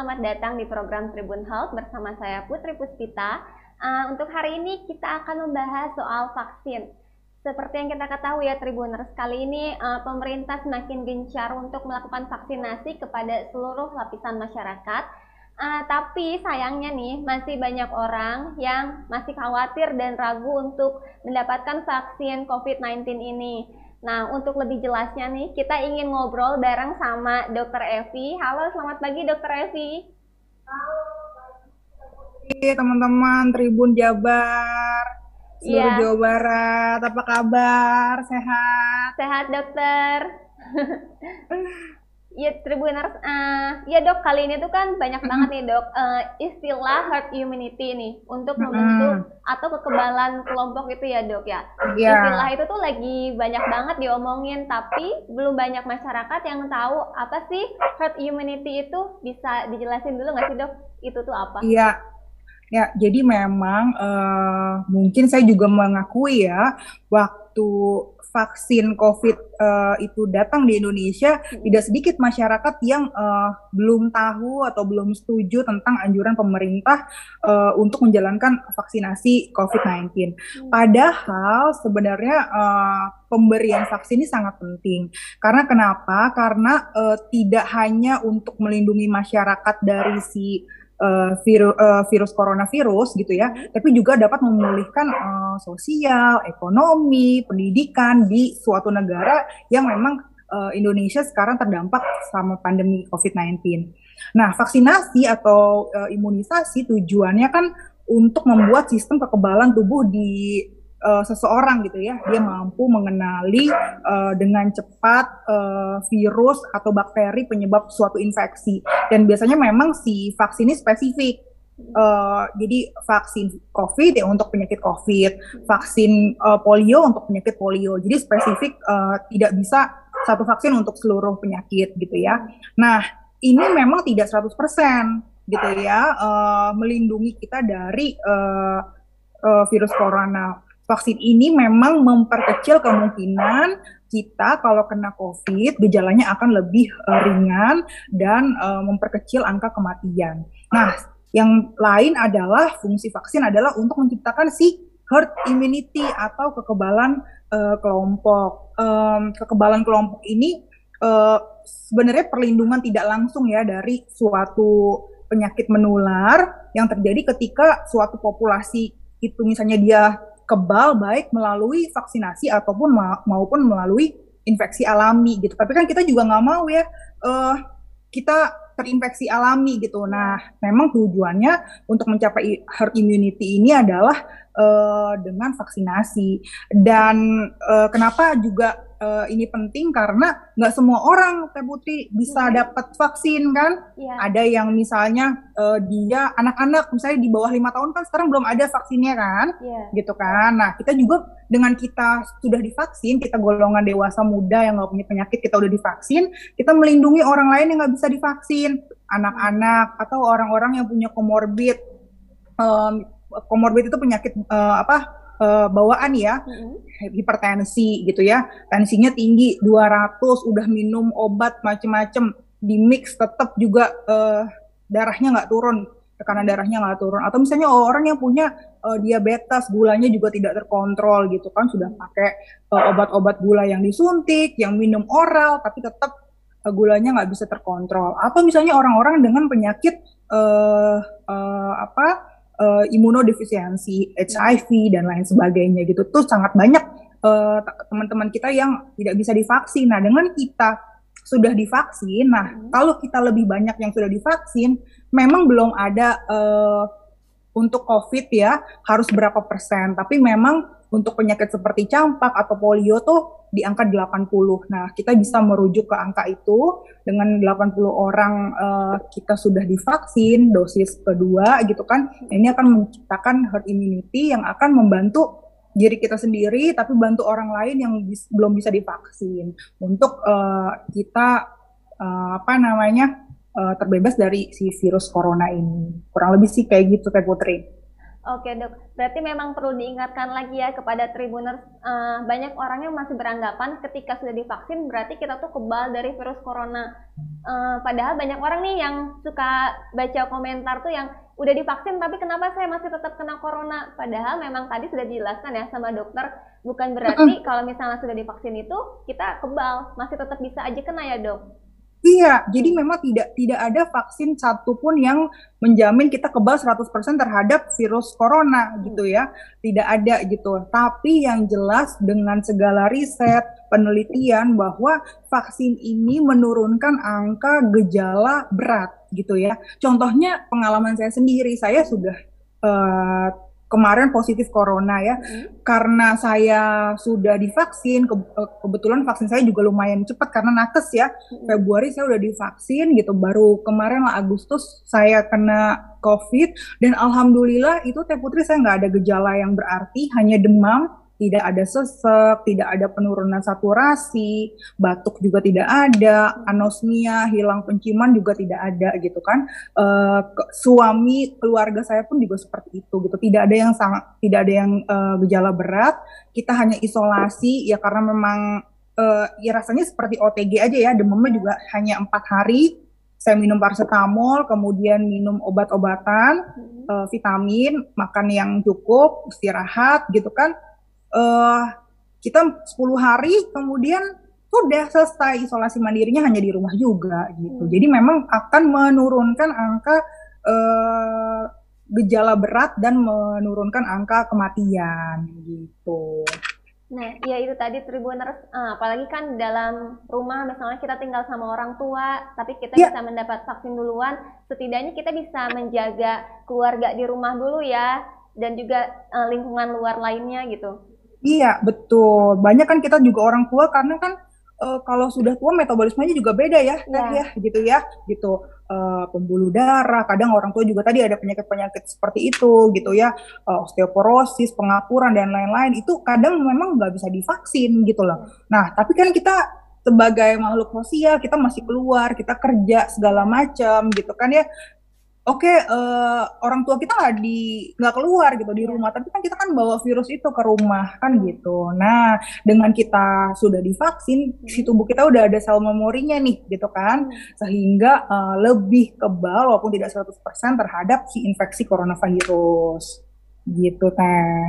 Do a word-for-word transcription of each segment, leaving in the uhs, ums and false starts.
selamat datang di program Tribun Health bersama saya Putri Puspita. Uh, untuk hari ini kita akan membahas soal vaksin. Seperti yang kita ketahui ya Tribuners, kali ini uh, pemerintah semakin gencar untuk melakukan vaksinasi kepada seluruh lapisan masyarakat. Uh, tapi sayangnya nih masih banyak orang yang masih khawatir dan ragu untuk mendapatkan vaksin COVID sembilan belas ini. Nah, untuk lebih jelasnya nih, kita ingin ngobrol bareng sama Dokter Evi. Halo, selamat pagi Dokter Evi. Halo, teman-teman Tribun Jabar, seluruh yeah. Jawa Barat. Apa kabar? Sehat? Sehat, Dokter. Ya, Tribuners. Uh, ya, Dok, kali ini tuh kan banyak banget nih, Dok, uh, istilah herd immunity nih untuk membentuk mm. atau kekebalan kelompok itu ya, Dok, ya. Yeah. Istilah itu tuh lagi banyak banget diomongin, tapi belum banyak masyarakat yang tahu apa sih herd immunity itu. Bisa dijelasin dulu nggak sih, Dok? Itu tuh apa? Iya. Yeah. Ya, jadi memang uh, mungkin saya juga mengakui ya, waktu vaksin COVID uh, itu datang di Indonesia, hmm. tidak sedikit masyarakat yang uh, belum tahu atau belum setuju tentang anjuran pemerintah uh, untuk menjalankan vaksinasi COVID sembilan belas. Hmm. Padahal sebenarnya uh, pemberian vaksin ini sangat penting. Karena kenapa? Karena uh, tidak hanya untuk melindungi masyarakat dari si Uh, virus, uh, virus coronavirus gitu ya, tapi juga dapat memulihkan uh, sosial, ekonomi, pendidikan di suatu negara yang memang uh, Indonesia sekarang terdampak sama pandemi COVID sembilan belas. Nah, vaksinasi atau uh, imunisasi tujuannya kan untuk membuat sistem kekebalan tubuh di Uh, seseorang gitu ya, dia mampu mengenali uh, dengan cepat uh, virus atau bakteri penyebab suatu infeksi. Dan biasanya memang si vaksin ini spesifik. Uh, jadi vaksin COVID ya untuk penyakit COVID, vaksin uh, polio untuk penyakit polio. Jadi spesifik, uh, tidak bisa satu vaksin untuk seluruh penyakit gitu ya. Nah, ini memang tidak seratus persen gitu ya, uh, melindungi kita dari uh, uh, virus corona. Vaksin ini memang memperkecil kemungkinan kita kalau kena COVID, gejalanya akan lebih uh, ringan dan uh, memperkecil angka kematian. Nah, yang lain adalah fungsi vaksin adalah untuk menciptakan si herd immunity atau kekebalan uh, kelompok. Um, kekebalan kelompok ini uh, sebenarnya perlindungan tidak langsung ya dari suatu penyakit menular yang terjadi ketika suatu populasi itu misalnya dia kebal baik melalui vaksinasi ataupun ma maupun melalui infeksi alami gitu. Tapi kan kita juga nggak mau ya uh, kita terinfeksi alami gitu. Nah, memang tujuannya untuk mencapai herd immunity ini adalah uh, dengan vaksinasi. Dan uh, kenapa juga uh, ini penting, karena nggak semua orang Teh Putri bisa ya. dapat vaksin kan. Ya. Ada yang misalnya uh, dia anak-anak misalnya di bawah lima tahun kan sekarang belum ada vaksinnya kan. Ya. Gitu kan. Nah, kita juga dengan kita sudah divaksin, kita golongan dewasa muda yang nggak punya penyakit, kita udah divaksin, kita melindungi orang lain yang nggak bisa divaksin. Anak-anak atau orang-orang yang punya komorbid. Um, komorbid itu penyakit uh, apa? Uh, bawaan ya, mm-hmm. hipertensi gitu ya, tensinya tinggi dua ratus, udah minum obat macem-macem, di mix tetap juga uh, darahnya nggak turun, tekanan darahnya nggak turun. Atau misalnya orang yang punya uh, diabetes, gulanya juga tidak terkontrol gitu kan, sudah pakai uh, obat-obat gula yang disuntik, yang minum oral, tapi tetap uh, gulanya nggak bisa terkontrol. Atau misalnya orang-orang dengan penyakit uh, uh, apa? Uh, imunodefisiensi, H I V dan lain sebagainya gitu. Tuh sangat banyak uh, teman-teman kita yang tidak bisa divaksin. Nah, dengan kita sudah divaksin, nah hmm. kalau kita lebih banyak yang sudah divaksin, memang belum ada uh, untuk COVID ya harus berapa persen. Tapi memang untuk penyakit seperti campak atau polio tuh di angka delapan puluh. Nah, kita bisa merujuk ke angka itu dengan delapan puluh orang uh, kita sudah divaksin dosis kedua gitu kan. Ini akan menciptakan herd immunity yang akan membantu diri kita sendiri, tapi bantu orang lain yang bis, belum bisa divaksin untuk uh, kita uh, apa namanya uh, terbebas dari si virus corona ini. Kurang lebih sih kayak gitu, Teh Putri. Oke dok, berarti memang perlu diingatkan lagi ya kepada Tribuners, uh, banyak orang yang masih beranggapan ketika sudah divaksin berarti kita tuh kebal dari virus corona. Uh, padahal banyak orang nih yang suka baca komentar tuh yang udah divaksin tapi kenapa saya masih tetap kena corona. Padahal memang tadi sudah dijelaskan ya sama dokter, bukan berarti kalau misalnya sudah divaksin itu kita kebal, masih tetap bisa aja kena ya dok? Iya, jadi memang tidak tidak ada vaksin satupun yang menjamin kita kebal seratus persen terhadap virus corona gitu ya. Tidak ada gitu. Tapi yang jelas dengan segala riset, penelitian bahwa vaksin ini menurunkan angka gejala berat gitu ya. Contohnya pengalaman saya sendiri, saya sudah uh, kemarin positif corona ya, hmm. karena saya sudah divaksin, ke, kebetulan vaksin saya juga lumayan cepat karena nakes ya, hmm. Februari saya udah divaksin gitu, baru kemarin lah Agustus saya kena COVID, dan alhamdulillah itu Teh Putri saya nggak ada gejala yang berarti, hanya demam, tidak ada sesek, tidak ada penurunan saturasi, batuk juga tidak ada, anosmia, hilang penciuman juga tidak ada gitu kan. Uh, ke, suami, keluarga saya pun juga seperti itu gitu. Tidak ada yang sangat, tidak ada yang uh, gejala berat. Kita hanya isolasi ya karena memang uh, ya rasanya seperti O T G aja ya. Demamnya juga hanya empat hari. Saya minum paracetamol, kemudian minum obat-obatan, uh, vitamin, makan yang cukup, istirahat gitu kan. Uh, kita sepuluh hari kemudian sudah selesai isolasi mandirinya hanya di rumah juga gitu. Hmm. Jadi memang akan menurunkan angka uh, gejala berat dan menurunkan angka kematian gitu. Nah, ya itu tadi Tribuners, uh, apalagi kan dalam rumah misalnya kita tinggal sama orang tua, tapi kita ya. Bisa mendapat vaksin duluan, setidaknya kita bisa menjaga keluarga di rumah dulu ya dan juga uh, lingkungan luar lainnya gitu. Iya, betul. Banyak kan kita juga orang tua karena kan uh, kalau sudah tua metabolismenya juga beda ya, yeah. ya gitu ya, gitu. Uh, pembuluh darah, kadang orang tua juga tadi ada penyakit-penyakit seperti itu gitu ya, uh, osteoporosis, pengapuran dan lain-lain itu kadang memang nggak bisa divaksin gitu loh. Nah, tapi kan kita sebagai makhluk sosial, kita masih keluar, kita kerja segala macam gitu kan ya. Oke, okay, uh, orang tua kita nggak di nggak keluar gitu di rumah, tapi kan kita kan bawa virus itu ke rumah kan gitu. Nah, dengan kita sudah divaksin, si tubuh kita udah ada sel memorinya nih gitu kan, sehingga uh, lebih kebal walaupun tidak seratus persen terhadap si infeksi coronavirus gitu Teh.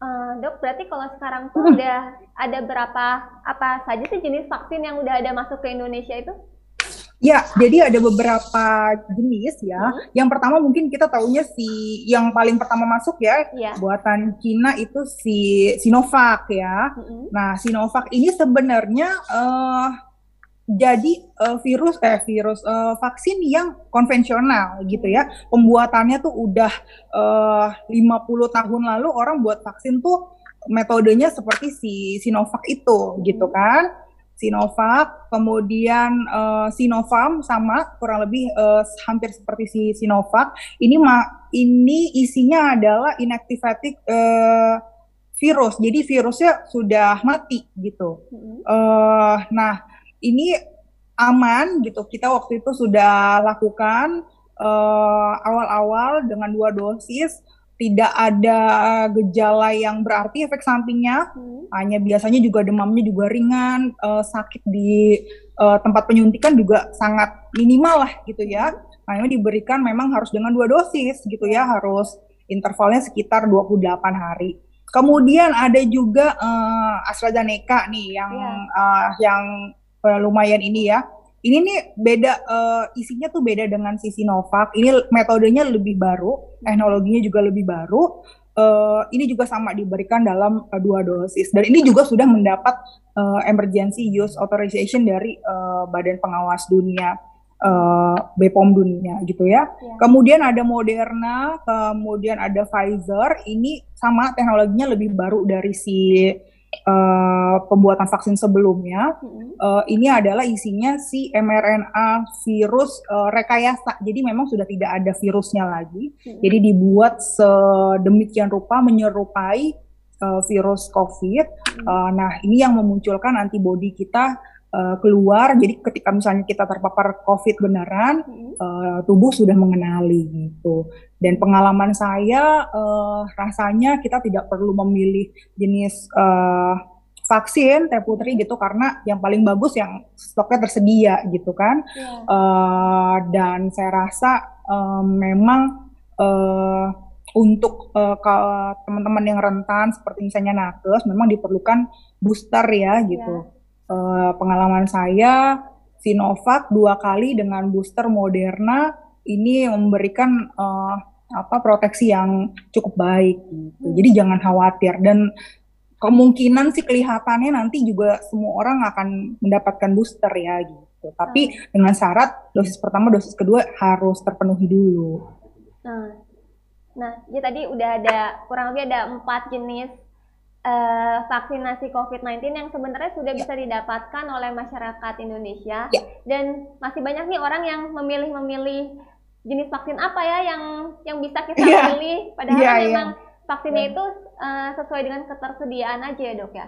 Uh, dok, berarti kalau sekarang tuh hmm. udah ada berapa apa saja sih jenis vaksin yang udah ada masuk ke Indonesia itu? Ya, jadi ada beberapa jenis ya. Hmm. Yang pertama mungkin kita taunya si yang paling pertama masuk ya, yeah. buatan Cina itu si Sinovac ya. Hmm. Nah, Sinovac ini sebenarnya uh, jadi uh, virus eh virus uh, vaksin yang konvensional gitu ya. Pembuatannya tuh udah uh, lima puluh tahun lalu orang buat vaksin tuh metodenya seperti si Sinovac itu hmm. gitu kan. Sinovac, kemudian uh, Sinopharm sama kurang lebih uh, hampir seperti si Sinovac. Ini ma ini isinya adalah inactivated uh, virus, jadi virusnya sudah mati gitu. Mm-hmm. uh, nah ini aman gitu. Kita waktu itu sudah lakukan uh, awal-awal dengan dua dosis. Tidak ada gejala yang berarti efek sampingnya, hmm. hanya biasanya juga demamnya juga ringan, uh, sakit di uh, tempat penyuntikan juga sangat minimal lah gitu ya. Makanya diberikan memang harus dengan dua dosis gitu ya, harus intervalnya sekitar dua puluh delapan hari. Kemudian ada juga uh, AstraZeneca nih yang yeah. uh, yang uh, lumayan ini ya. Ini nih beda, uh, isinya tuh beda dengan si Sinovac. Ini metodenya lebih baru, teknologinya juga lebih baru. Uh, ini juga sama diberikan dalam uh, dua dosis. Dan ini juga sudah mendapat uh, emergency use authorization dari uh, Badan Pengawas Dunia, uh, B P O M Dunia gitu ya. ya. Kemudian ada Moderna, kemudian ada Pfizer. Ini sama teknologinya lebih baru dari si Uh, pembuatan vaksin sebelumnya. Mm-hmm. uh, ini adalah isinya si mRNA virus uh, rekayasa, jadi memang sudah tidak ada virusnya lagi. Mm-hmm. Jadi dibuat sedemikian rupa menyerupai uh, virus COVID. Mm-hmm. uh, nah ini yang memunculkan antibodi kita uh, keluar, jadi ketika misalnya kita terpapar COVID beneran, mm-hmm. uh, tubuh sudah mengenali gitu. Dan pengalaman saya eh, rasanya kita tidak perlu memilih jenis eh, vaksin Teh Putri gitu, karena yang paling bagus yang stoknya tersedia gitu kan. Yeah. Eh, dan saya rasa eh, memang eh, untuk eh, teman-teman yang rentan seperti misalnya nakes memang diperlukan booster ya gitu. Yeah. Eh, pengalaman saya Sinovac dua kali dengan booster Moderna ini memberikan uh, apa proteksi yang cukup baik gitu. Jadi jangan khawatir, dan kemungkinan sih kelihatannya nanti juga semua orang akan mendapatkan booster ya gitu. Tapi nah, dengan syarat dosis pertama, dosis kedua harus terpenuhi dulu. Nah, nah ya tadi udah ada kurang lebih ada empat jenis Uh, vaksinasi covid sembilan belas yang sebenarnya sudah bisa didapatkan oleh masyarakat Indonesia, yeah. Dan masih banyak nih orang yang memilih-memilih jenis vaksin apa ya yang yang bisa kita yeah. pilih, padahal yeah, memang yeah. vaksinnya yeah. itu uh, sesuai dengan ketersediaan aja ya dok ya?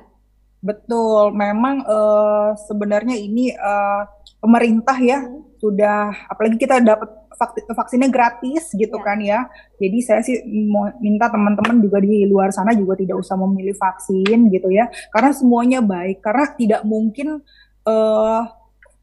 Betul, memang uh, sebenarnya ini uh, pemerintah ya hmm. sudah, apalagi kita dapat vaksinnya gratis gitu ya. Kan ya. Jadi saya sih minta teman-teman juga di luar sana juga tidak usah memilih vaksin gitu ya, karena semuanya baik, karena tidak mungkin uh,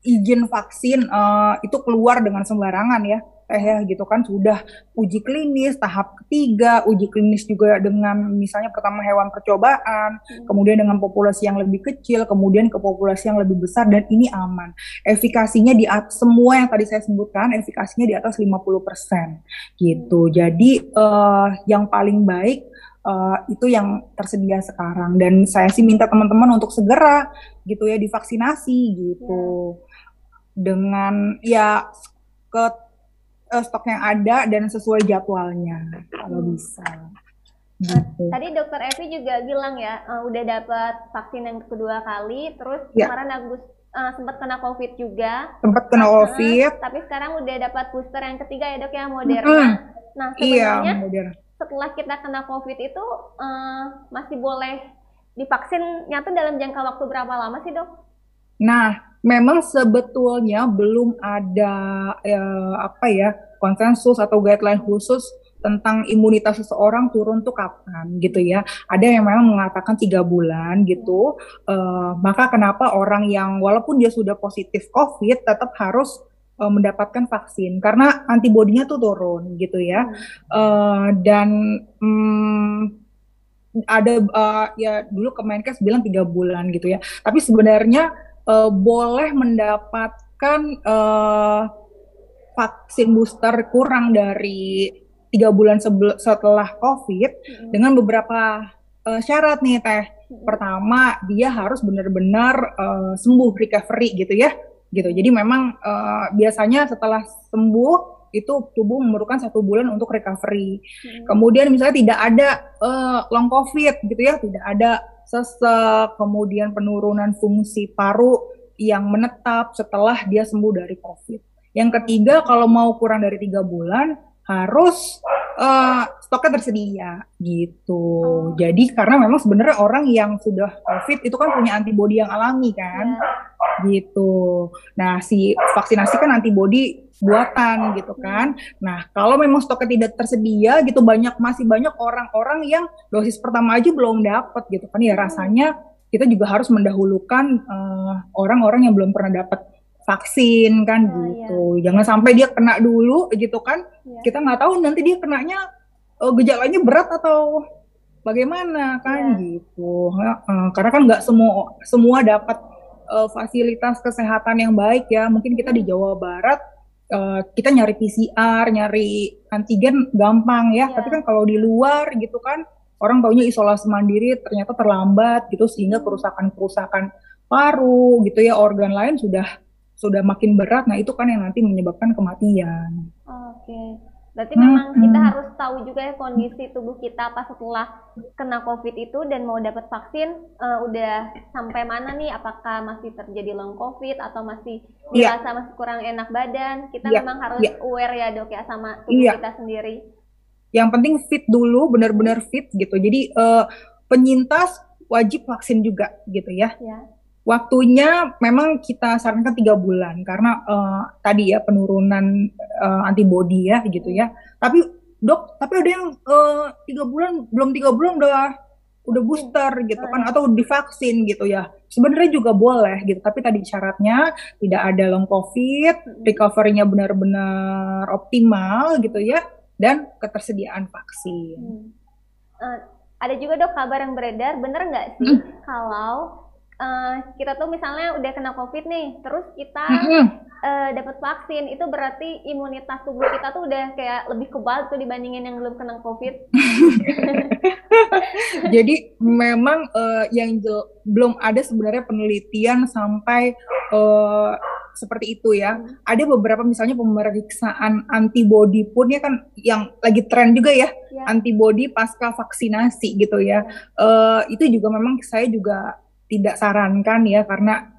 izin vaksin uh, itu keluar dengan sembarangan ya eh gitu kan. Sudah uji klinis tahap ketiga, uji klinis juga dengan misalnya pertama hewan percobaan, hmm. kemudian dengan populasi yang lebih kecil, kemudian ke populasi yang lebih besar, dan ini aman. Efikasinya di atas, semua yang tadi saya sebutkan efikasinya di atas lima puluh persen gitu. Hmm. Jadi uh, yang paling baik Uh, itu yang tersedia sekarang, dan saya sih minta teman-teman untuk segera gitu ya divaksinasi gitu. Hmm. Dengan ya ke stok yang ada dan sesuai jadwalnya kalau bisa. Gitu. Tadi dokter Evi juga bilang ya uh, udah dapat vaksin yang kedua kali, terus ya. Kemarin Agus uh, sempat kena COVID juga. Sempat kena nah, COVID. Tapi sekarang udah dapat booster yang ketiga ya dok ya, Moderna. Mm-hmm. Nah sebenarnya iya, setelah kita kena COVID itu uh, masih boleh divaksinnya tuh dalam jangka waktu berapa lama sih dok? Nah, memang sebetulnya belum ada eh, apa ya konsensus atau guideline khusus tentang imunitas seseorang turun tuh kapan gitu ya. Ada yang memang mengatakan tiga bulan gitu. Eh, maka kenapa orang yang walaupun dia sudah positif COVID tetap harus eh, mendapatkan vaksin karena antibodinya tuh turun gitu ya. Eh, dan hmm, ada uh, ya dulu Kemenkes bilang tiga bulan gitu ya. Tapi sebenarnya Uh, boleh mendapatkan uh, vaksin booster kurang dari tiga bulan setelah COVID hmm. dengan beberapa uh, syarat nih Teh. Hmm. Pertama, dia harus benar-benar uh, sembuh, recovery gitu ya, gitu. Jadi memang uh, biasanya setelah sembuh itu tubuh memerlukan satu bulan untuk recovery. Hmm. Kemudian misalnya tidak ada uh, long COVID gitu ya, tidak ada sesek, kemudian penurunan fungsi paru yang menetap setelah dia sembuh dari COVID. Yang ketiga, kalau mau kurang dari tiga bulan harus uh, stoknya tersedia gitu. Jadi karena memang sebenarnya orang yang sudah COVID itu kan punya antibodi yang alami kan, yeah. gitu. Nah si vaksinasi kan antibodi buatan gitu kan. Nah kalau memang stoknya tidak tersedia gitu, banyak masih banyak orang-orang yang dosis pertama aja belum dapat gitu kan ya, rasanya kita juga harus mendahulukan uh, orang-orang yang belum pernah dapat vaksin kan oh, gitu. Iya. Jangan sampai dia kena dulu gitu kan. Iya. Kita nggak tahu nanti dia kenanya uh, gejalanya berat atau bagaimana kan iya. gitu. Uh, karena kan nggak semua semua dapat uh, fasilitas kesehatan yang baik ya. Mungkin kita di Jawa Barat Uh, kita nyari P C R, nyari antigen gampang ya, yeah. tapi kan kalau di luar gitu kan orang taunya isolasi mandiri ternyata terlambat gitu, sehingga kerusakan-kerusakan paru gitu ya, organ lain sudah sudah makin berat. Nah itu kan yang nanti menyebabkan kematian. Oke, okay. Berarti hmm, memang kita hmm. harus tahu juga ya kondisi tubuh kita pas setelah kena COVID itu, dan mau dapat vaksin uh, udah sampai mana nih, apakah masih terjadi long COVID atau masih yeah. dirasa masih kurang enak badan. Kita yeah. memang harus yeah. aware ya dok ya sama tubuh yeah. kita sendiri. Yang penting fit dulu, benar-benar fit gitu. Jadi uh, penyintas wajib vaksin juga gitu ya. Yeah. Waktunya memang kita sarankan tiga bulan karena uh, tadi ya penurunan uh, antibodi ya gitu ya. Tapi dok, tapi ada yang tiga uh, bulan belum tiga bulan udah udah booster gitu kan, atau divaksin gitu ya. Sebenarnya juga boleh gitu, tapi tadi syaratnya tidak ada long COVID, recovery-nya benar-benar optimal gitu ya, dan ketersediaan vaksin. Hmm. Uh, ada juga dok kabar yang beredar, bener nggak sih hmm. kalau uh, kita tuh misalnya udah kena COVID nih, terus kita hmm. uh, dapat vaksin, itu berarti imunitas tubuh kita tuh udah kayak lebih kebal tuh dibandingin yang belum kena COVID. Jadi memang uh, yang belum ada sebenarnya penelitian sampai uh, seperti itu ya. Hmm. Ada beberapa misalnya pemeriksaan antibodi pun ya kan yang lagi tren juga ya, ya. Antibodi pasca vaksinasi gitu ya. Ya. Uh, itu juga memang saya juga tidak sarankan ya, karena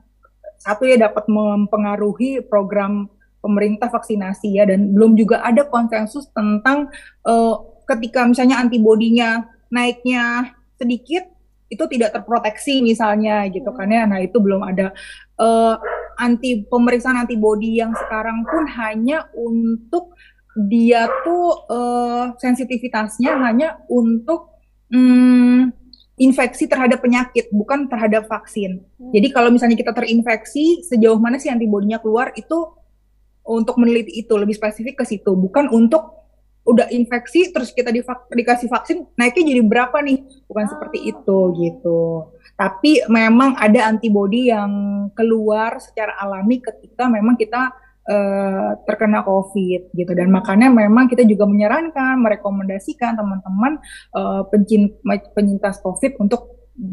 satu ya dapat mempengaruhi program pemerintah vaksinasi ya, dan belum juga ada konsensus tentang uh, ketika misalnya antibodinya naiknya sedikit itu tidak terproteksi misalnya gitu kan ya. Nah itu belum ada uh, anti pemeriksaan antibodi yang sekarang pun hanya untuk dia tuh uh, sensitivitasnya hanya untuk um, infeksi terhadap penyakit, bukan terhadap vaksin. Hmm. Jadi kalau misalnya kita terinfeksi, sejauh mana sih antibodinya keluar, itu untuk meneliti itu lebih spesifik ke situ, bukan untuk udah infeksi terus kita di, dikasih vaksin naiknya jadi berapa nih, bukan oh. seperti itu gitu. Tapi memang ada antibodi yang keluar secara alami ketika memang kita uh, terkena COVID gitu, dan makanya memang kita juga menyarankan, merekomendasikan teman-teman uh, penyintas COVID untuk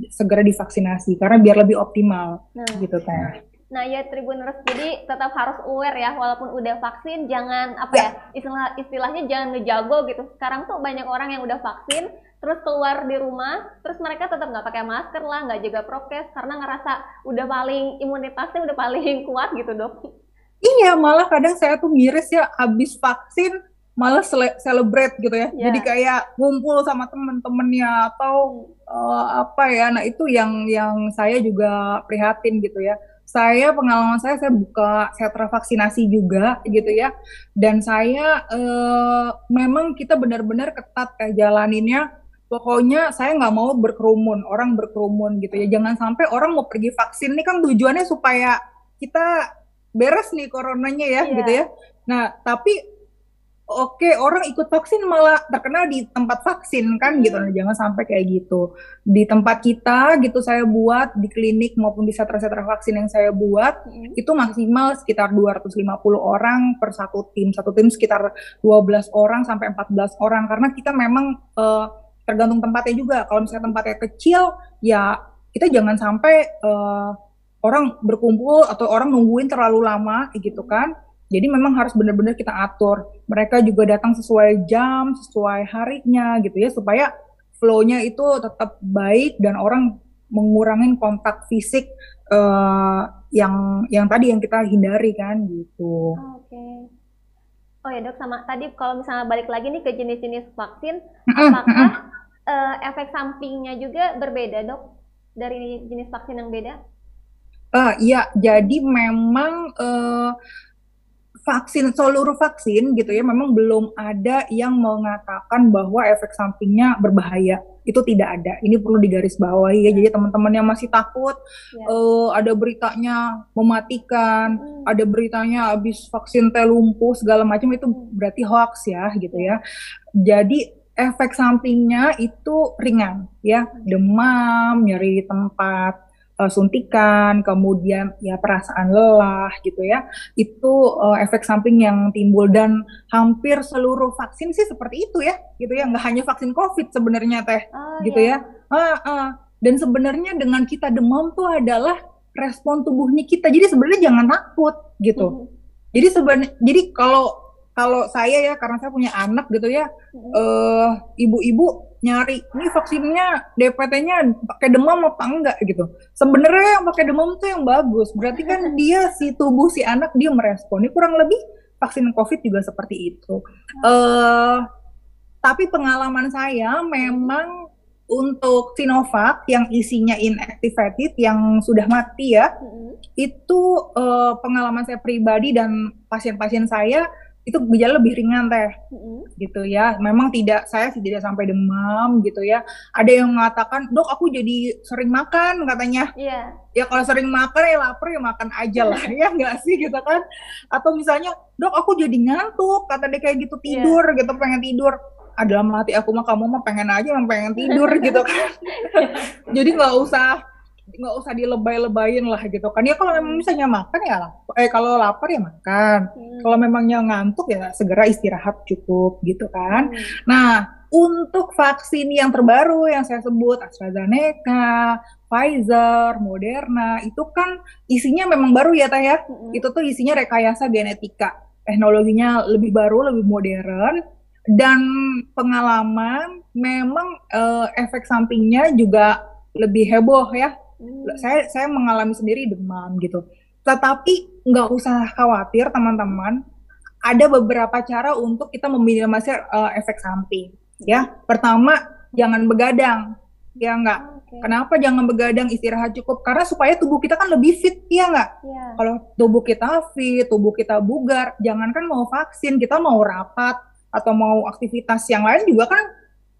segera divaksinasi karena biar lebih optimal nah. gitu teh. Nah ya Tribuners, jadi tetap harus aware ya, walaupun udah vaksin jangan apa ya, ya istilah, istilahnya jangan ngejago gitu. Sekarang tuh banyak orang yang udah vaksin terus keluar di rumah, terus mereka tetap nggak pakai masker lah, nggak jaga prokes karena ngerasa udah paling imunitasnya udah paling kuat gitu dok. Iya, malah kadang saya tuh miris ya, habis vaksin malah celebrate gitu ya, yeah. Jadi kayak ngumpul sama temen-temennya atau uh, apa ya, nah itu yang yang saya juga prihatin gitu ya. Saya pengalaman saya, saya buka sentra vaksinasi juga gitu ya, dan saya uh, memang kita benar-benar ketat kayak jalaninnya. Pokoknya saya nggak mau berkerumun, orang berkerumun gitu ya, jangan sampai orang mau pergi vaksin ini kan tujuannya supaya kita beres nih coronanya ya, yeah. gitu ya. Nah tapi oke, orang ikut vaksin malah terkena di tempat vaksin kan gitu, nah, jangan sampai kayak gitu. Di tempat kita gitu saya buat, di klinik maupun di sentra-sentra vaksin yang saya buat, hmm. itu maksimal sekitar dua ratus lima puluh orang per satu tim. Satu tim sekitar dua belas orang sampai empat belas orang, karena kita memang uh, tergantung tempatnya juga. Kalau misalnya tempatnya kecil, ya kita jangan sampai uh, orang berkumpul atau orang nungguin terlalu lama gitu kan. Jadi memang harus benar-benar kita atur. Mereka juga datang sesuai jam, sesuai harinya gitu ya, supaya flow-nya itu tetap baik dan orang mengurangi kontak fisik uh, yang yang tadi yang kita hindari kan gitu. Oh, Oke. Okay. Oh ya dok, sama tadi kalau misalnya balik lagi nih ke jenis-jenis vaksin, apakah uh, efek sampingnya juga berbeda dok dari jenis vaksin yang beda? Uh, iya, jadi memang uh, vaksin, seluruh vaksin gitu ya, memang belum ada yang mengatakan bahwa efek sampingnya berbahaya. Itu tidak ada. Ini perlu digarisbawahi ya. Jadi teman-teman yang masih takut, ya. uh, ada beritanya mematikan, hmm. ada beritanya abis vaksin teh lumpuh segala macam, itu berarti hoax ya gitu ya. Jadi efek sampingnya itu ringan ya, demam, nyeri tempat suntikan, kemudian ya perasaan lelah gitu ya, itu uh, efek samping yang timbul, dan hampir seluruh vaksin sih seperti itu ya, gitu ya, nggak hanya vaksin COVID sebenarnya teh, oh, gitu yeah. ya, uh, uh. dan sebenarnya dengan kita demam tuh adalah respon tubuhnya kita, jadi sebenarnya jangan takut gitu, mm-hmm. jadi sebenarnya, jadi kalau kalau saya ya, karena saya punya anak gitu ya, mm-hmm. uh, ibu-ibu nyari ini vaksinnya D P T-nya pakai demam apa enggak gitu. Sebenarnya yang pakai demam tuh yang bagus. Berarti kan dia si tubuh si anak dia merespon. Ini kurang lebih vaksin COVID juga seperti itu. Uh, tapi pengalaman saya memang untuk Sinovac yang isinya inactivated, yang sudah mati ya, mm-hmm. itu uh, pengalaman saya pribadi dan pasien-pasien saya itu gejala lebih ringan teh, mm-hmm. gitu ya. Memang tidak, saya sih tidak sampai demam gitu ya. Ada yang mengatakan, dok aku jadi sering makan katanya. Iya. Yeah. Ya kalau sering makan ya lapar ya makan aja lah, ya nggak sih gitu kan? Atau misalnya, dok aku jadi ngantuk, kata dia kayak gitu tidur, yeah. gitu pengen tidur. Adalah mati aku mah kamu mah pengen aja, mah pengen tidur gitu kan. Jadi nggak usah. nggak usah dilebay-lebayin lah gitu kan ya. Kalau memang misalnya makan ya lapar, eh kalau lapar ya makan, hmm. kalau memangnya ngantuk ya segera istirahat cukup gitu kan. hmm. Nah untuk vaksin yang terbaru yang saya sebut AstraZeneca, Pfizer, Moderna itu kan isinya memang baru ya Teh ya. hmm. Itu tuh isinya rekayasa genetika, teknologinya lebih baru, lebih modern, dan pengalaman memang eh, efek sampingnya juga lebih heboh ya. Hmm. Saya saya mengalami sendiri demam gitu. Tetapi nggak usah khawatir teman-teman. Ada beberapa cara untuk kita meminimalisir uh, efek samping. Ya, pertama jangan begadang, ya nggak. Okay. Kenapa jangan begadang? Istirahat cukup. Karena supaya tubuh kita kan lebih fit, ya nggak. Yeah. Kalau tubuh kita fit, tubuh kita bugar. Jangankan mau vaksin, kita mau rapat atau mau aktivitas yang lain juga kan.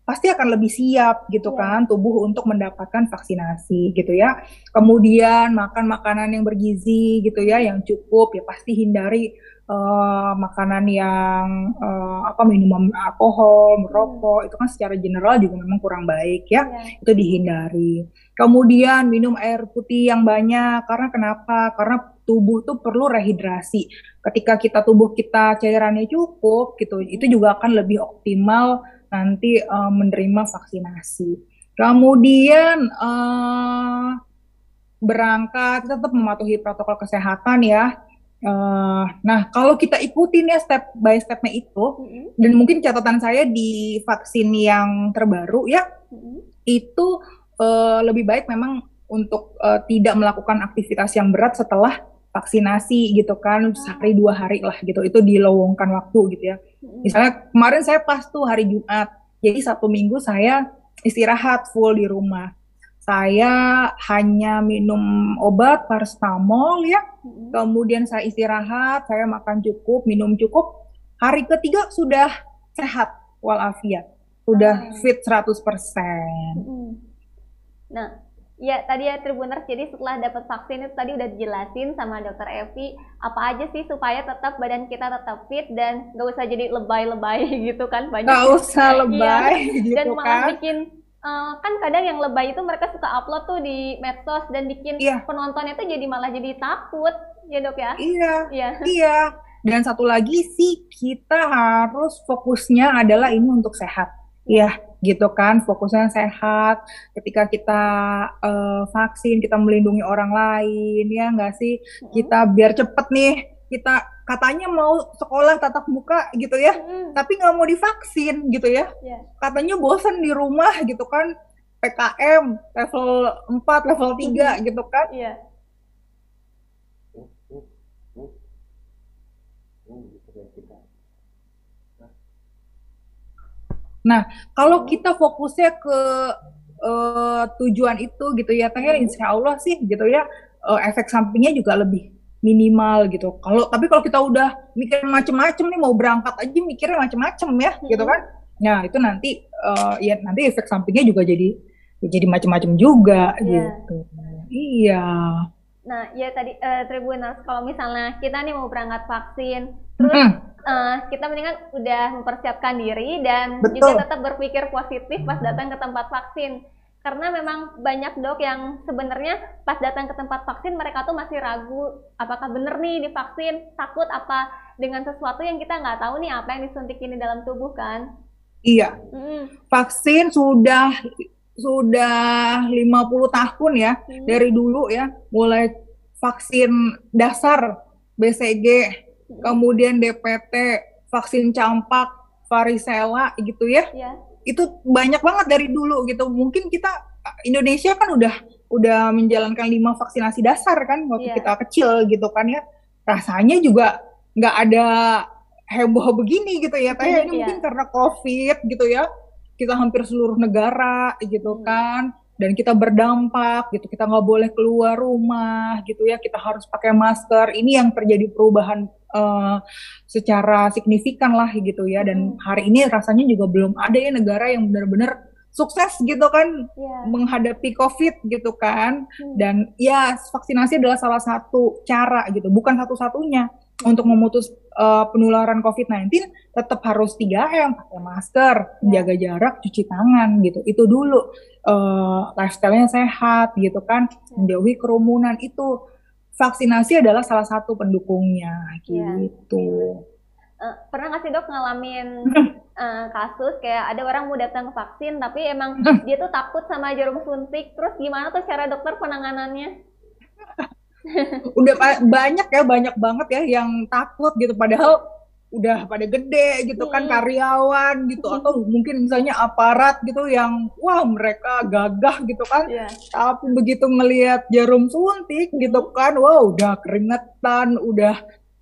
Pasti akan lebih siap gitu yeah. kan tubuh untuk mendapatkan vaksinasi gitu ya. Kemudian makan makanan yang bergizi gitu ya, yang cukup ya, pasti hindari uh, makanan yang uh, apa minuman alkohol, merokok, mm. itu kan secara general juga memang kurang baik ya. Yeah. Itu dihindari. Kemudian minum air putih yang banyak, karena kenapa? Karena tubuh tuh perlu rehidrasi. Ketika kita tubuh kita cairannya cukup gitu, mm. itu juga akan lebih optimal nanti uh, menerima vaksinasi. Kemudian uh, berangkat tetap mematuhi protokol kesehatan ya. Uh, nah kalau kita ikutin ya step by stepnya itu, mm-hmm. dan mungkin catatan saya di vaksin yang terbaru ya, mm-hmm. itu uh, lebih baik memang untuk uh, tidak melakukan aktivitas yang berat setelah vaksinasi gitu kan, sehari dua hari lah gitu, itu dilowongkan waktu gitu ya. Misalnya kemarin saya pas tuh hari Jumat, jadi Sabtu Minggu saya istirahat full di rumah. Saya hanya minum obat paracetamol ya, kemudian saya istirahat, saya makan cukup, minum cukup. Hari ketiga sudah sehat walafiat, sudah fit seratus persen. Nah ya tadi ya Tribuners, jadi setelah dapat vaksin itu tadi udah dijelasin sama Dokter Evi apa aja sih supaya tetap badan kita tetap fit dan nggak usah jadi lebay-lebay gitu kan, banyak nggak usah lebay iya. gitu dan kan. Malah bikin uh, kan kadang yang lebay itu mereka suka upload tuh di medsos dan bikin yeah. penontonnya tuh jadi malah jadi takut ya dok ya. Iya yeah. iya dan satu lagi sih kita harus fokusnya adalah ini untuk sehat yeah. ya gitu kan, fokusnya sehat. Ketika kita uh, vaksin, kita melindungi orang lain, ya nggak sih? Mm-hmm. Kita biar cepet nih, kita katanya mau sekolah tatap muka gitu ya, mm-hmm. tapi nggak mau divaksin gitu ya. Yeah. Katanya bosan di rumah gitu kan, P K M level empat, level tiga mm-hmm. gitu kan. Yeah. Nah, kalau kita fokusnya ke uh, tujuan itu gitu ya, teh, insya Allah sih gitu ya, uh, efek sampingnya juga lebih minimal gitu. Kalau tapi kalau kita udah mikir macem-macem nih, mau berangkat aja mikirnya macem-macem ya, hmm. gitu kan? Nah, itu nanti uh, ya nanti efek sampingnya juga jadi ya jadi macem-macem juga yeah. gitu. Iya. Nah, ya tadi uh, Tribuners, kalau misalnya kita nih mau berangkat vaksin, terus hmm. Uh, kita mendingan udah mempersiapkan diri dan Betul. Juga tetap berpikir positif pas datang ke tempat vaksin. Karena memang banyak dok yang sebenarnya pas datang ke tempat vaksin mereka tuh masih ragu apakah bener nih divaksin, takut apa dengan sesuatu yang kita nggak tahu nih apa yang disuntikin di dalam tubuh kan. Iya, mm. vaksin sudah sudah lima puluh tahun ya, mm. dari dulu ya, mulai vaksin dasar B C G, kemudian D P T, vaksin campak, varisela gitu ya. ya. Itu banyak banget dari dulu gitu. Mungkin kita Indonesia kan udah udah menjalankan lima vaksinasi dasar kan waktu ya. Kita kecil gitu kan ya. Rasanya juga nggak ada heboh begini gitu ya. Tanya ini ya. Mungkin karena COVID gitu ya. Kita hampir seluruh negara gitu hmm. kan. Dan kita berdampak gitu, kita nggak boleh keluar rumah gitu ya, kita harus pakai masker. Ini yang terjadi perubahan uh, secara signifikan lah gitu ya. Dan hari ini rasanya juga belum ada ya negara yang benar-benar sukses gitu kan, yeah, menghadapi COVID gitu kan. Hmm. Dan ya vaksinasi adalah salah satu cara gitu, bukan satu-satunya untuk memutus uh, penularan covid sembilan belas. Tetap harus tiga M, pakai masker, yeah, jaga jarak, cuci tangan gitu. Itu dulu uh, lifestyle-nya sehat gitu kan, yeah, menjauhi kerumunan. Itu vaksinasi adalah salah satu pendukungnya gitu. Yeah. Uh, pernah nggak sih dok ngalamin uh, kasus kayak ada orang mau datang ke vaksin tapi emang dia tuh takut sama jarum suntik, terus gimana tuh cara dokter penanganannya? Udah ba- banyak ya, banyak banget ya yang takut gitu, padahal udah pada gede gitu kan, karyawan gitu, atau mungkin misalnya aparat gitu yang wah mereka gagah gitu kan, yeah, tapi begitu ngelihat jarum suntik gitu kan, wow udah keringetan, udah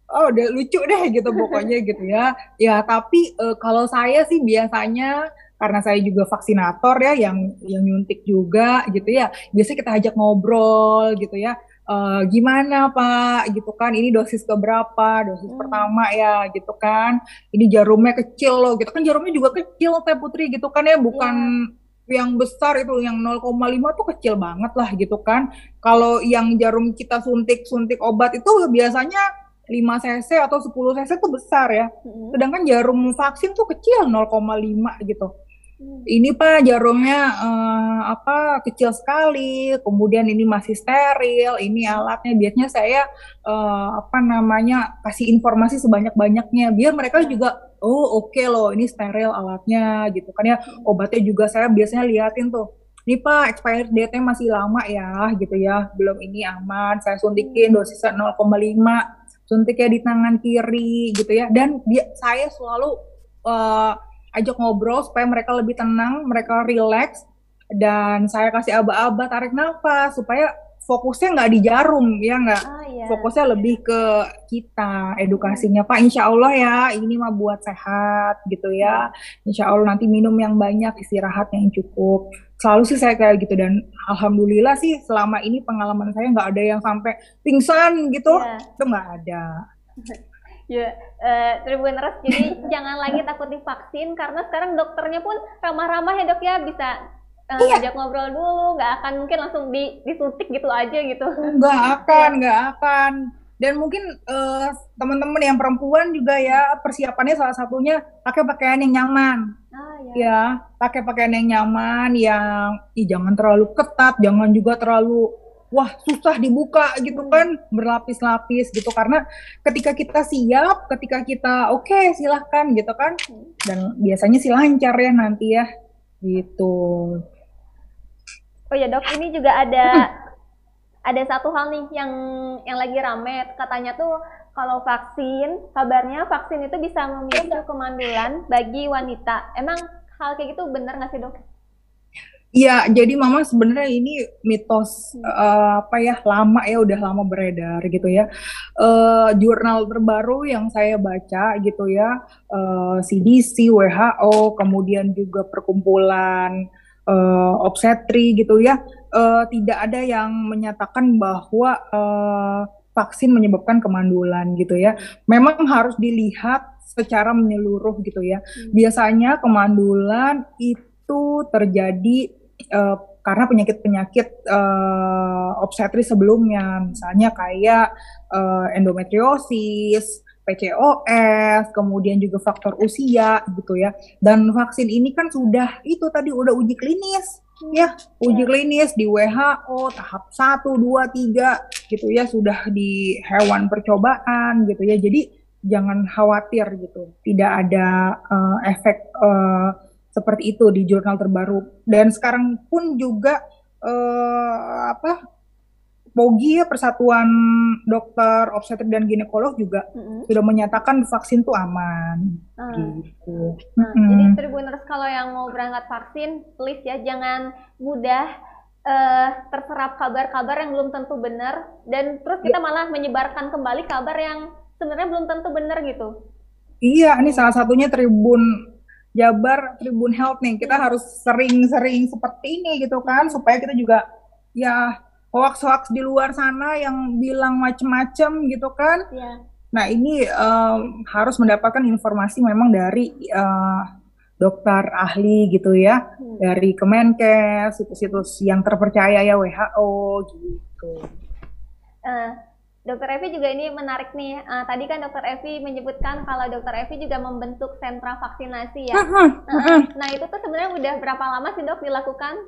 oh udah lucu deh gitu pokoknya gitu ya. Ya tapi e, kalau saya sih biasanya, karena saya juga vaksinator ya, yang yang nyuntik juga gitu ya, biasanya kita ajak ngobrol gitu ya, e, gimana Pak gitu kan, ini dosis keberapa, dosis hmm. pertama ya gitu kan, ini jarumnya kecil loh gitu kan, jarumnya juga kecil Teh Putri gitu kan ya, bukan yeah, yang besar itu, yang nol koma lima tuh kecil banget lah gitu kan. Kalau yang jarum kita suntik-suntik obat itu biasanya lima cc atau sepuluh cc tuh besar ya. Hmm. Sedangkan jarum vaksin tuh kecil, nol koma lima gitu. Hmm. Ini Pak jarumnya eh, apa kecil sekali, kemudian ini masih steril, ini alatnya. Biasanya saya eh, apa namanya kasih informasi sebanyak-banyaknya biar mereka hmm. juga oh oke okay loh ini steril alatnya gitu kan ya. Obatnya juga saya biasanya liatin tuh, ini Pak expired date-nya masih lama ya gitu ya, belum ini aman, saya suntikin hmm. dosis nol koma lima, suntiknya di tangan kiri gitu ya. Dan dia, saya selalu uh, ajak ngobrol supaya mereka lebih tenang, mereka relax, dan saya kasih aba-aba tarik nafas supaya fokusnya nggak di jarum ya, nggak oh, yeah, fokusnya lebih ke kita, edukasinya. Pak insya Allah ya ini mah buat sehat gitu ya, insya Allah nanti minum yang banyak, istirahat yang cukup. Selalu sih saya kayak gitu, dan alhamdulillah sih selama ini pengalaman saya nggak ada yang sampai pingsan gitu, yeah, itu nggak ada. Ya, yeah. uh, Tribuners, jadi jangan lagi takut divaksin, karena sekarang dokternya pun ramah-ramah ya dok ya, bisa uh, yeah, ajak ngobrol dulu, nggak akan mungkin langsung di, disuntik gitu aja gitu. Nggak akan, nggak akan. Dan mungkin uh, teman-teman yang perempuan juga ya, persiapannya salah satunya pakai pakaian yang nyaman. Ah, ya, ya pakai pakaian yang nyaman, yang ih, jangan terlalu ketat, jangan juga terlalu wah susah dibuka gitu kan, berlapis-lapis gitu, karena ketika kita siap, ketika kita oke okay, silahkan gitu kan, dan biasanya sih lancar ya nanti ya gitu. Oh ya dok, ini juga ada ada satu hal nih yang yang lagi rame, katanya tuh kalau vaksin, kabarnya vaksin itu bisa memicu kemandulan bagi wanita. Emang hal kayak gitu benar nggak sih dok? Iya, jadi mama sebenarnya ini mitos hmm. uh, apa ya, lama ya, udah lama beredar gitu ya. Uh, jurnal terbaru yang saya baca gitu ya, uh, C D C, W H O, kemudian juga perkumpulan uh, obstetri gitu ya. Uh, tidak ada yang menyatakan bahwa uh, vaksin menyebabkan kemandulan gitu ya. Memang harus dilihat secara menyeluruh gitu ya. Hmm. Biasanya kemandulan itu terjadi uh, karena penyakit-penyakit uh, obstetri sebelumnya, misalnya kayak uh, endometriosis, P C O S, kemudian juga faktor usia gitu ya. Dan vaksin ini kan sudah itu tadi udah uji klinis. Ya, uji klinis di W H O tahap satu, dua, tiga gitu ya, sudah di hewan percobaan gitu ya. Jadi jangan khawatir gitu, tidak ada uh, efek uh, seperti itu di jurnal terbaru. Dan sekarang pun juga uh, apa P O G I ya, Persatuan Dokter Obstetrik dan Ginekolog juga mm-hmm. sudah menyatakan vaksin itu aman. Ah, gitu. Nah, mm-hmm. Jadi Tribuners, kalau yang mau berangkat vaksin, please ya jangan mudah uh, terserap kabar-kabar yang belum tentu benar, dan terus kita malah menyebarkan kembali kabar yang sebenarnya belum tentu benar gitu. Iya, ini salah satunya Tribun Jabar, Tribun Health nih, kita harus sering-sering seperti ini gitu kan, supaya kita juga ya hoax-hoax di luar sana yang bilang macem-macem gitu kan. Iya. Nah, ini um, harus mendapatkan informasi memang dari uh, dokter ahli gitu ya, hmm. dari Kemenkes, situs-situs yang terpercaya ya, W H O gitu. Uh, Dokter Evi juga ini menarik nih, uh, tadi kan Dokter Evi menyebutkan kalau Dokter Evi juga membentuk sentra vaksinasi ya. Uh, uh, uh, uh. Nah, itu tuh sebenarnya udah berapa lama sih Dok dilakukan?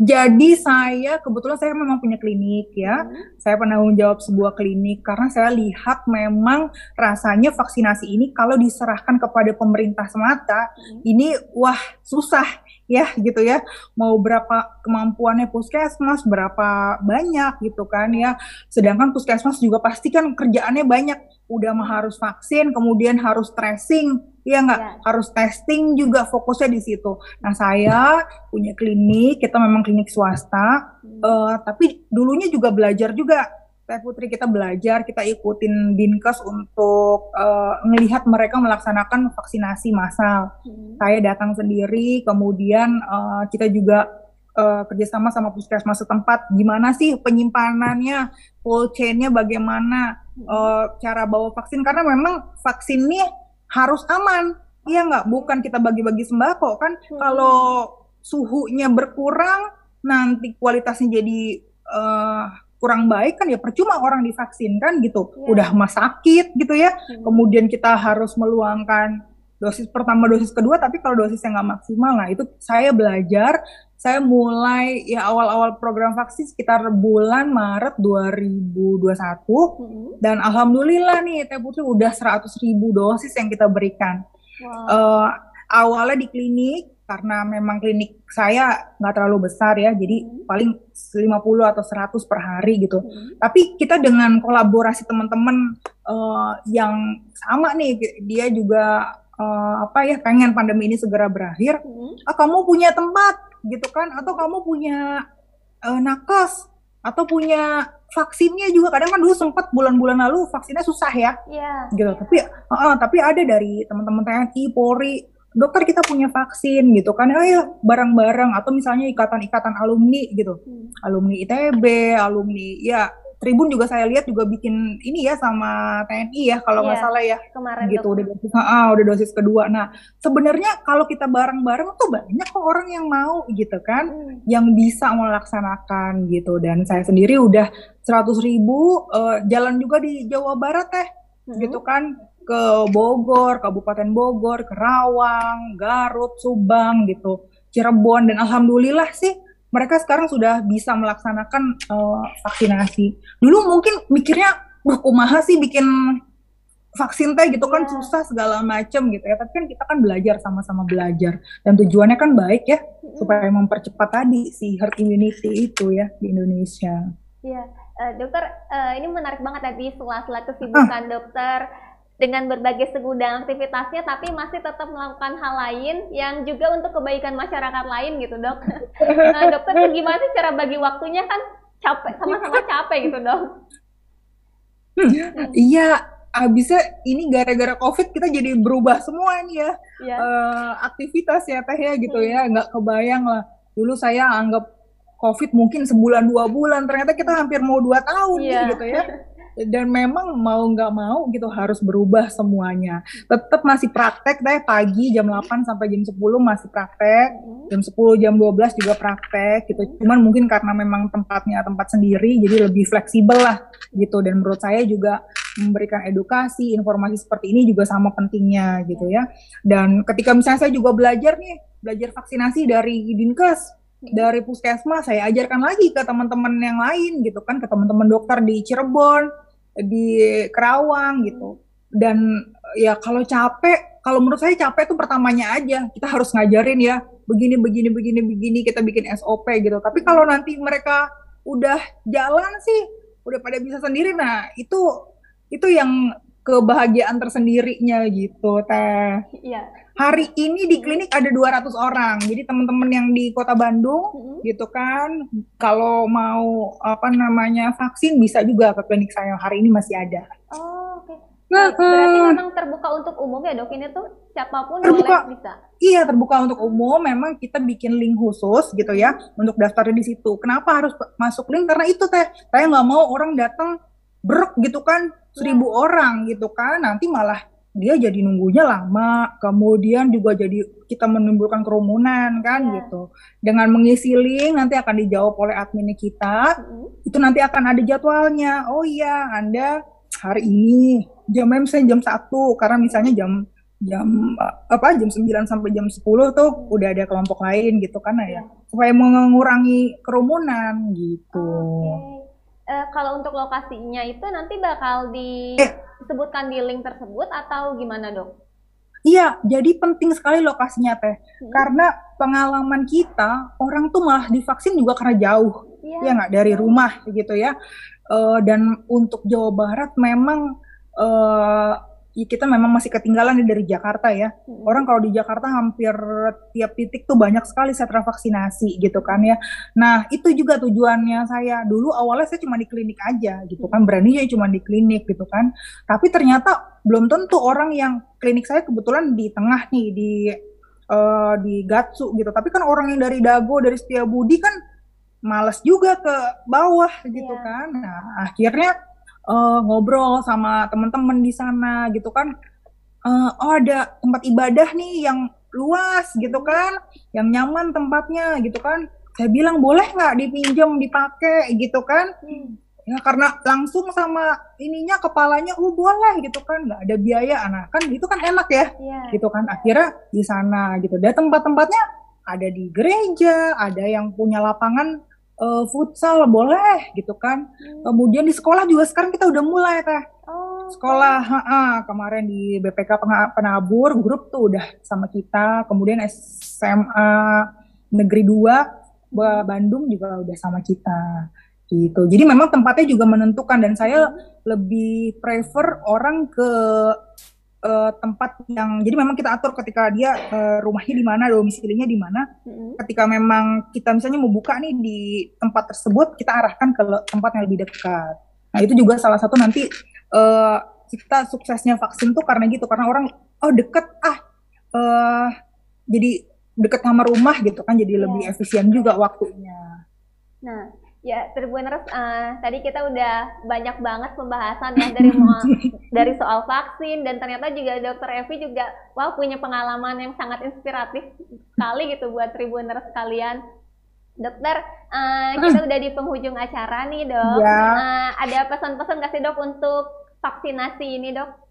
Jadi saya, kebetulan saya memang punya klinik ya, hmm. saya penanggung jawab sebuah klinik karena saya lihat memang rasanya vaksinasi ini kalau diserahkan kepada pemerintah semata, hmm. ini wah susah ya gitu ya, mau berapa kemampuannya puskesmas, berapa banyak gitu kan ya, sedangkan puskesmas juga pasti kan kerjaannya banyak, udah mah harus vaksin, kemudian harus tracing, iya nggak? Ya. Harus testing juga, fokusnya di situ. Nah, saya punya klinik, kita memang klinik swasta, hmm. uh, tapi dulunya juga belajar juga. Teh Putri, kita belajar, kita ikutin Dinkes untuk uh, melihat mereka melaksanakan vaksinasi massal. Hmm. Saya datang sendiri, kemudian uh, kita juga uh, kerjasama sama puskesmas setempat. Gimana sih penyimpanannya, cold chain-nya bagaimana, uh, cara bawa vaksin, karena memang vaksin nih harus aman, iya nggak? Bukan kita bagi-bagi sembako kan? Hmm. Kalau suhunya berkurang, nanti kualitasnya jadi uh, kurang baik kan? Ya percuma orang divaksin kan gitu. Yeah. Udah mah sakit gitu ya. Hmm. Kemudian kita harus meluangkan dosis pertama, dosis kedua. Tapi kalau dosisnya nggak maksimal, nah itu saya belajar. Saya mulai ya awal-awal program vaksin sekitar bulan Maret dua ribu dua puluh satu mm-hmm. dan alhamdulillah nih Teh Putri udah seratus ribu dosis yang kita berikan. Wow. Uh, awalnya di klinik karena memang klinik saya nggak terlalu besar ya, jadi mm-hmm. paling lima puluh atau seratus per hari gitu. Mm-hmm. Tapi kita dengan kolaborasi teman-teman uh, yang sama nih, dia juga uh, apa ya pengen pandemi ini segera berakhir. Mm-hmm. Ah, kamu punya tempat gitu kan, atau kamu punya uh, nakes, atau punya vaksinnya juga, kadang kan dulu sempat bulan-bulan lalu vaksinnya susah ya, yeah. gitu, tapi uh, tapi ada dari teman-teman T N I, Polri, dokter kita punya vaksin gitu kan, ayo bareng-bareng, atau misalnya ikatan-ikatan alumni gitu, hmm. alumni I T B, alumni, ya Tribun juga saya lihat juga bikin ini ya sama T N I ya, kalau nggak yeah. salah ya, kemarin gitu, udah dosis, uh, udah dosis kedua. Nah, sebenarnya kalau kita bareng-bareng tuh banyak kok orang yang mau gitu kan, hmm. yang bisa melaksanakan gitu. Dan saya sendiri udah seratus ribu, uh, jalan juga di Jawa Barat teh, hmm. gitu kan, ke Bogor, Kabupaten Bogor, ke Rawang, Garut, Subang gitu, Cirebon, dan alhamdulillah sih, mereka sekarang sudah bisa melaksanakan uh, vaksinasi. Dulu mungkin mikirnya, wah kumaha sih bikin vaksin teh gitu kan, yeah. susah segala macam gitu ya. Tapi kan kita kan belajar, sama-sama belajar. Dan tujuannya kan baik ya, mm-hmm. supaya mempercepat tadi si herd immunity itu ya di Indonesia. Iya, yeah. uh, dokter uh, ini menarik banget tadi sela-sela kesibukan uh. dokter dengan berbagai segudang aktivitasnya, tapi masih tetap melakukan hal lain yang juga untuk kebaikan masyarakat lain gitu, Dok. Nah, dokter tuh gimana sih cara bagi waktunya, kan capek, sama-sama capek gitu, Dok? Iya, hmm, abisnya ini gara-gara COVID kita jadi berubah semua nih ya, ya. Uh, aktivitas ya Teh ya gitu hmm. ya, nggak kebayang lah. Dulu saya anggap COVID mungkin sebulan dua bulan, ternyata kita hampir mau dua tahun ya. gitu ya. Dan memang mau nggak mau gitu harus berubah semuanya. Tetap masih praktek deh, pagi jam delapan sampai jam sepuluh masih praktek, jam sepuluh jam dua belas juga praktek gitu. Cuman mungkin karena memang tempatnya tempat sendiri jadi lebih fleksibel lah gitu. Dan menurut saya juga memberikan edukasi, informasi seperti ini juga sama pentingnya gitu ya. Dan ketika misalnya saya juga belajar nih, belajar vaksinasi dari Dinkes, dari puskesmas, saya ajarkan lagi ke teman-teman yang lain gitu kan, ke teman-teman dokter di Cirebon, di Kerawang gitu. Dan ya kalau capek, kalau menurut saya capek itu pertamanya aja, kita harus ngajarin ya begini, begini, begini, begini, kita bikin S O P gitu. Tapi kalau nanti mereka udah jalan sih, udah pada bisa sendiri, nah itu itu yang kebahagiaan tersendirinya gitu Teh. Iya. Hari ini di klinik ada dua ratus orang. Jadi teman-teman yang di Kota Bandung mm-hmm. gitu kan, kalau mau apa namanya vaksin bisa juga ke klinik saya. Hari ini masih ada. Oh, oke. Okay. Nah, berarti memang terbuka untuk umum ya Dok, ini tuh siapapun terbuka, boleh bisa? Iya, terbuka untuk umum, memang kita bikin link khusus gitu ya, untuk daftarnya di situ. Kenapa harus masuk link? Karena itu Teh, saya nggak mau orang datang beruk gitu kan, seribu ya. orang gitu kan, nanti malah dia jadi nunggunya lama, kemudian juga jadi kita menimbulkan kerumunan kan ya. gitu. Dengan mengisi link nanti akan dijawab oleh admin kita, hmm. itu nanti akan ada jadwalnya. Oh iya, Anda hari ini jam misalnya jam satu, karena misalnya jam jam apa jam sembilan sampai jam sepuluh tuh udah ada kelompok lain gitu kan ya. ya. Supaya mengurangi kerumunan gitu. Okay. Uh, kalau untuk lokasinya itu nanti bakal di eh. sebutkan di link tersebut atau gimana, Dok? Iya, jadi penting sekali lokasinya teh, hmm. karena pengalaman kita orang tuh malah divaksin juga karena jauh, yeah. ya nggak dari rumah gitu ya. Uh, dan untuk Jawa Barat memang uh, kita memang masih ketinggalan dari Jakarta ya. Hmm. Orang kalau di Jakarta hampir tiap titik tuh banyak sekali sentra vaksinasi gitu kan ya. Nah itu juga tujuannya saya. Dulu awalnya saya cuma di klinik aja gitu kan, beraninya cuma di klinik gitu kan. Tapi ternyata belum tentu orang yang klinik saya kebetulan di tengah nih di uh, di Gatsu gitu. Tapi kan orang yang dari Dago, dari Setiabudi kan males juga ke bawah gitu yeah. kan. Nah akhirnya uh, ngobrol sama teman-teman di sana gitu kan. Uh, oh ada tempat ibadah nih yang luas gitu kan, yang nyaman tempatnya gitu kan. Saya bilang boleh nggak dipinjam dipakai gitu kan. Hmm. Ya karena langsung sama ininya kepalanya, oh boleh gitu kan, nggak ada biaya, anak kan itu kan enak ya, yeah. gitu kan. Akhirnya di sana gitu. Dan tempat-tempatnya ada di gereja, ada yang punya lapangan uh, futsal boleh gitu kan. Mm. Kemudian di sekolah juga sekarang kita udah mulai teh. Oh, sekolah okay. ha -ha, kemarin di B P K Penabur grup tuh udah sama kita. Kemudian S M A Negeri dua Bandung juga udah sama kita. Gitu. Jadi memang tempatnya juga menentukan, dan saya hmm. lebih prefer orang ke uh, tempat yang, jadi memang kita atur ketika dia uh, rumahnya di mana, domisilinya di mana. Hmm. Ketika memang kita misalnya mau buka nih di tempat tersebut, kita arahkan ke tempat yang lebih dekat. Nah itu juga salah satu nanti uh, kita suksesnya vaksin tuh karena gitu, karena orang oh deket ah uh, jadi deket sama rumah gitu kan, jadi yeah. lebih efisien juga waktunya. Nah. Ya, Tribuners, uh, tadi kita udah banyak banget pembahasan ya dari dari soal vaksin, dan ternyata juga Dokter Evi juga wow punya pengalaman yang sangat inspiratif sekali gitu buat Tribuners kalian. Dokter, uh, kita udah di penghujung acara nih, Dok. Ya. Uh, ada pesan-pesan nggak sih, Dok, untuk vaksinasi ini, Dok?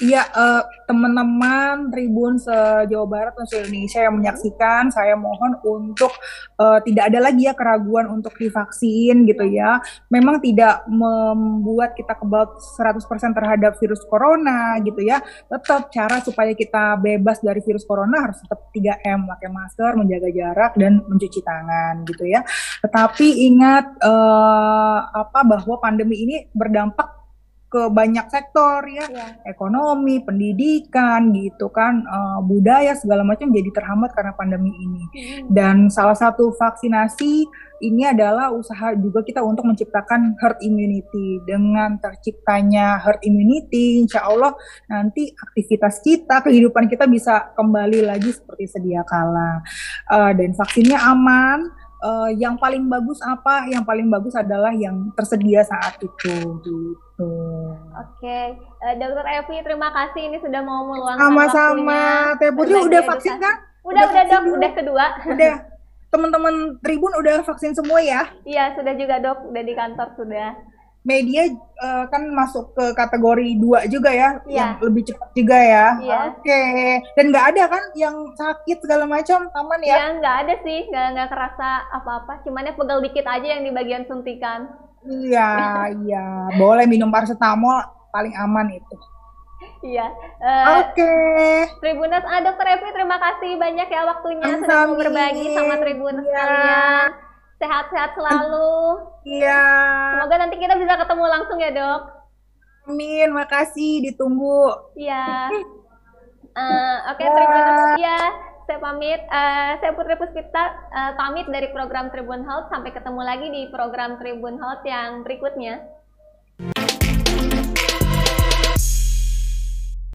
Iya, uh, teman-teman Tribun se-Jawa Barat dan se-Indonesia yang menyaksikan, saya mohon untuk uh, tidak ada lagi ya keraguan untuk divaksin gitu ya. Memang tidak membuat kita kebal seratus persen terhadap virus corona gitu ya. Tetap cara supaya kita bebas dari virus corona harus tetap tiga M, pakai masker, menjaga jarak, dan mencuci tangan gitu ya. Tetapi ingat uh, apa bahwa pandemi ini berdampak ke banyak sektor ya, ya. Ekonomi, pendidikan gitu kan, uh, budaya segala macam jadi terhambat karena pandemi ini. Hmm. Dan salah satu vaksinasi ini adalah usaha juga kita untuk menciptakan herd immunity. Dengan terciptanya herd immunity, insya Allah nanti aktivitas kita, kehidupan kita bisa kembali lagi seperti sedia kala. Uh, dan vaksinnya aman. Uh, yang paling bagus apa? Yang paling bagus adalah yang tersedia saat itu. Gitu. Oke, okay. uh, Dokter Evi, terima kasih ini sudah mau meluangkan waktunya. Sama-sama. Teh Putri udah vaksin kan? Udah, udah, Dok. Udah kedua. Udah. Teman-teman Tribun udah vaksin semua ya? Iya, sudah juga, Dok. Udah di kantor sudah. Media uh, kan masuk ke kategori dua juga ya, yeah. yang lebih cepat juga ya. Yeah. Oke, okay. Dan nggak ada kan yang sakit segala macam, aman ya? Ya yeah, nggak ada sih, nggak nggak kerasa apa-apa. Cuman ya pegal dikit aja yang di bagian suntikan. Iya, yeah, iya. yeah. Boleh minum paracetamol, paling aman itu. Iya. Uh, Oke. Okay. Tribuners, ah, Dokter Evi, terima kasih banyak ya waktunya Am sudah mau berbagi sama Tribuners yeah. kalian. Sehat-sehat selalu. Iya. Semoga nanti kita bisa ketemu langsung ya, Dok. Amin, makasih, ditunggu. Iya. Uh, Oke, okay, terima kasih ya. Saya pamit. Uh, saya Putri Puspita uh, pamit dari program Tribun Health. Sampai ketemu lagi di program Tribun Health yang berikutnya.